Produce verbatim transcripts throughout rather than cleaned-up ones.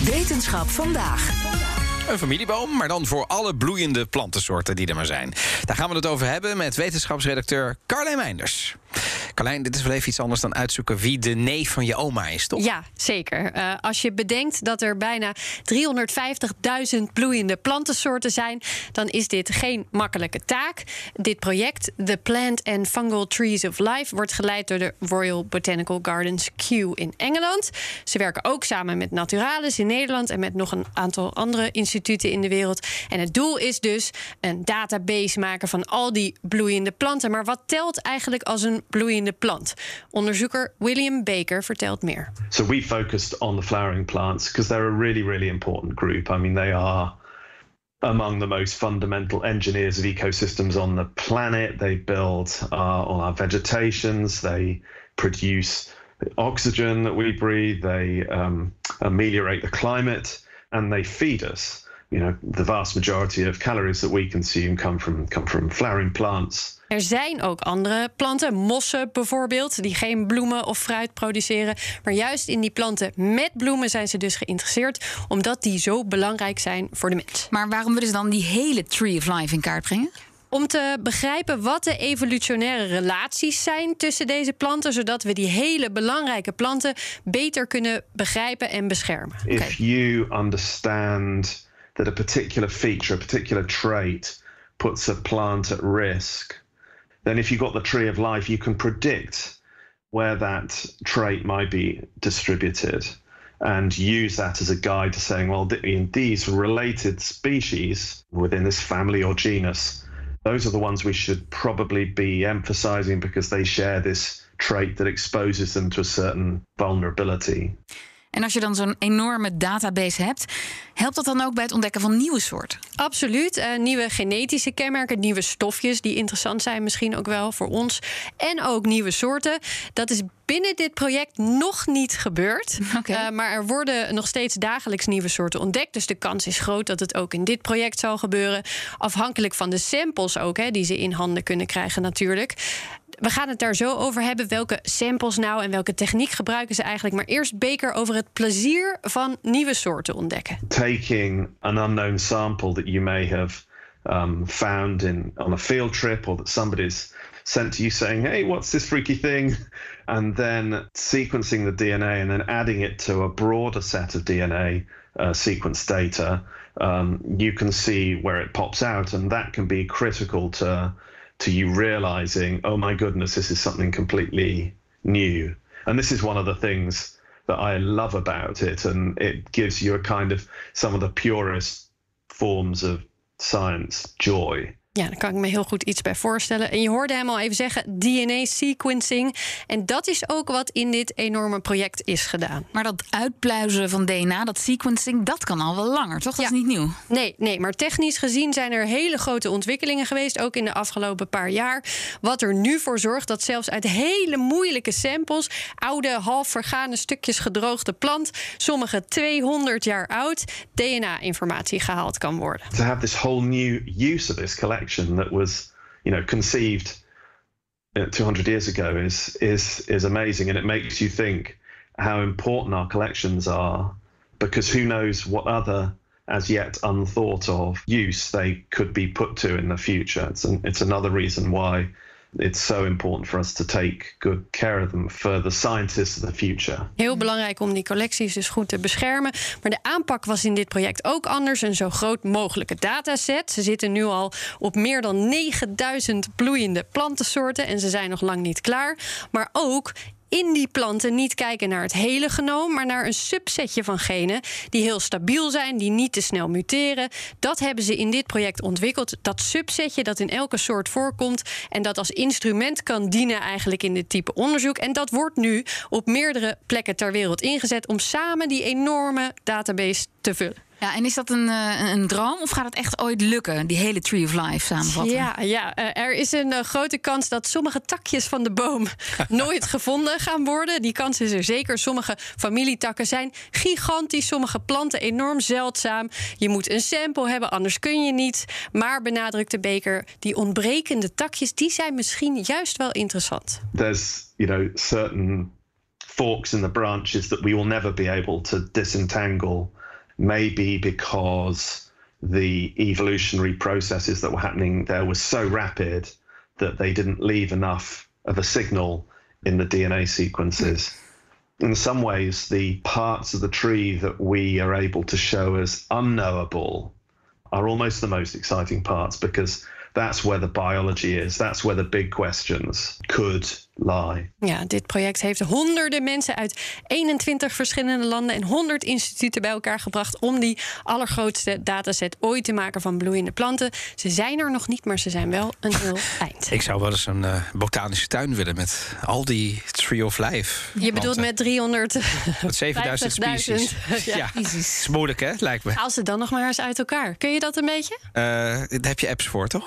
Wetenschap vandaag. Een familieboom, maar dan voor alle bloeiende plantensoorten die er maar zijn. Daar gaan we het over hebben met wetenschapsredacteur Carlijn Meinders. Carlijn, dit is wel even iets anders dan uitzoeken wie de neef van je oma is, toch? Ja, zeker. Uh, als je bedenkt dat er bijna driehonderdvijftigduizend bloeiende plantensoorten zijn, dan is dit geen makkelijke taak. Dit project, The Plant and Fungal Trees of Life, wordt geleid door de Royal Botanical Gardens Kew in Engeland. Ze werken ook samen met Naturalis in Nederland en met nog een aantal andere instituten in de wereld. En het doel is dus een database maken van al die bloeiende planten. Maar wat telt eigenlijk als een bloeiende in de plant? Onderzoeker William Baker vertelt meer. So we focused on the flowering plants because they're a really, really important group. I mean, they are among the most fundamental engineers of ecosystems on the planet. They build uh, all our vegetations. They produce the oxygen that we breathe. They um, ameliorate the climate, and they feed us. You know, the vast majority of calories that we consume come from come from flowering plants. Er zijn ook andere planten, mossen bijvoorbeeld, die geen bloemen of fruit produceren. Maar juist in die planten met bloemen zijn ze dus geïnteresseerd, omdat die zo belangrijk zijn voor de mens. Maar waarom willen ze dan die hele Tree of Life in kaart brengen? Om te begrijpen wat de evolutionaire relaties zijn tussen deze planten, zodat we die hele belangrijke planten beter kunnen begrijpen en beschermen. Okay. If you understand that a particular feature, a particular trait puts a plant at risk, then if you've got the tree of life, you can predict where that trait might be distributed and use that as a guide to saying, well, in these related species within this family or genus, those are the ones we should probably be emphasizing because they share this trait that exposes them to a certain vulnerability. En als je dan zo'n enorme database hebt, helpt dat dan ook bij het ontdekken van nieuwe soorten? Absoluut. Uh, nieuwe genetische kenmerken, nieuwe stofjes die interessant zijn misschien ook wel voor ons. En ook nieuwe soorten. Dat is binnen dit project nog niet gebeurd. Okay. Uh, maar er worden nog steeds dagelijks nieuwe soorten ontdekt. Dus de kans is groot dat het ook in dit project zal gebeuren. Afhankelijk van de samples ook, hè, die ze in handen kunnen krijgen natuurlijk. We gaan het daar zo over hebben. Welke samples nou en welke techniek gebruiken ze eigenlijk? Maar eerst Baker over het plezier van nieuwe soorten ontdekken. Taking an unknown sample that you may have um, found in on a field trip or that somebody's sent to you saying, hey, what's this freaky thing? And then sequencing the D N A and then adding it to a broader set of D N A uh, sequence data, um, you can see where it pops out. And that can be critical to to you realizing, oh my goodness, this is something completely new. And this is one of the things that I love about it. And it gives you a kind of some of the purest forms of science joy. Ja, daar kan ik me heel goed iets bij voorstellen. En je hoorde hem al even zeggen, D N A-sequencing. En dat is ook wat in dit enorme project is gedaan. Maar dat uitpluizen van D N A, dat sequencing, dat kan al wel langer, toch? Dat ja. is niet nieuw. Nee, nee, maar technisch gezien zijn er hele grote ontwikkelingen geweest, ook in de afgelopen paar jaar. Wat er nu voor zorgt dat zelfs uit hele moeilijke samples, oude, half vergane stukjes gedroogde plant, sommige tweehonderd jaar oud, D N A-informatie gehaald kan worden. To have this whole new use of this collection that was, you know, conceived two hundred years ago is is is amazing, and it makes you think how important our collections are, because who knows what other as yet unthought of use they could be put to in the future. It's an, it's another reason why it's so important for us to take good care of them for the scientists of the future. Heel belangrijk om die collecties dus goed te beschermen. Maar de aanpak was in dit project ook anders. Een zo groot mogelijke dataset. Ze zitten nu al op meer dan negenduizend bloeiende plantensoorten. En ze zijn nog lang niet klaar. Maar ook in die planten niet kijken naar het hele genoom, maar naar een subsetje van genen die heel stabiel zijn, die niet te snel muteren. Dat hebben ze in dit project ontwikkeld. Dat subsetje dat in elke soort voorkomt en dat als instrument kan dienen eigenlijk in dit type onderzoek. En dat wordt nu op meerdere plekken ter wereld ingezet om samen die enorme database te vullen. Ja, en is dat een, een droom of gaat het echt ooit lukken, die hele Tree of Life samenvatten? Ja, ja, er is een grote kans dat sommige takjes van de boom nooit gevonden gaan worden. Die kans is er zeker. Sommige familietakken zijn gigantisch, sommige planten enorm zeldzaam. Je moet een sample hebben, anders kun je niet. Maar, benadrukt de Baker, die ontbrekende takjes, die zijn misschien juist wel interessant. There's, you know, certain forks in the branches that we will never be able to disentangle. Maybe because the evolutionary processes that were happening there were so rapid that they didn't leave enough of a signal in the D N A sequences. In some ways, the parts of the tree that we are able to show as unknowable are almost the most exciting parts, because that's where the biology is. That's where the big questions could lie. Ja, dit project heeft honderden mensen uit eenentwintig verschillende landen en honderd instituten bij elkaar gebracht om die allergrootste dataset ooit te maken van bloeiende planten. Ze zijn er nog niet, maar ze zijn wel een heel eind. Ik zou wel eens een uh, botanische tuin willen met al die Tree of Life. Je planten. Bedoelt met driehonderd... Met zevenduizend species. ja, ja. Dat is moeilijk, hè, lijkt me. Haal ze dan nog maar eens uit elkaar. Kun je dat een beetje? Uh, daar heb je apps voor, toch?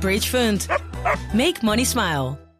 Bridge Fund. Make money smile.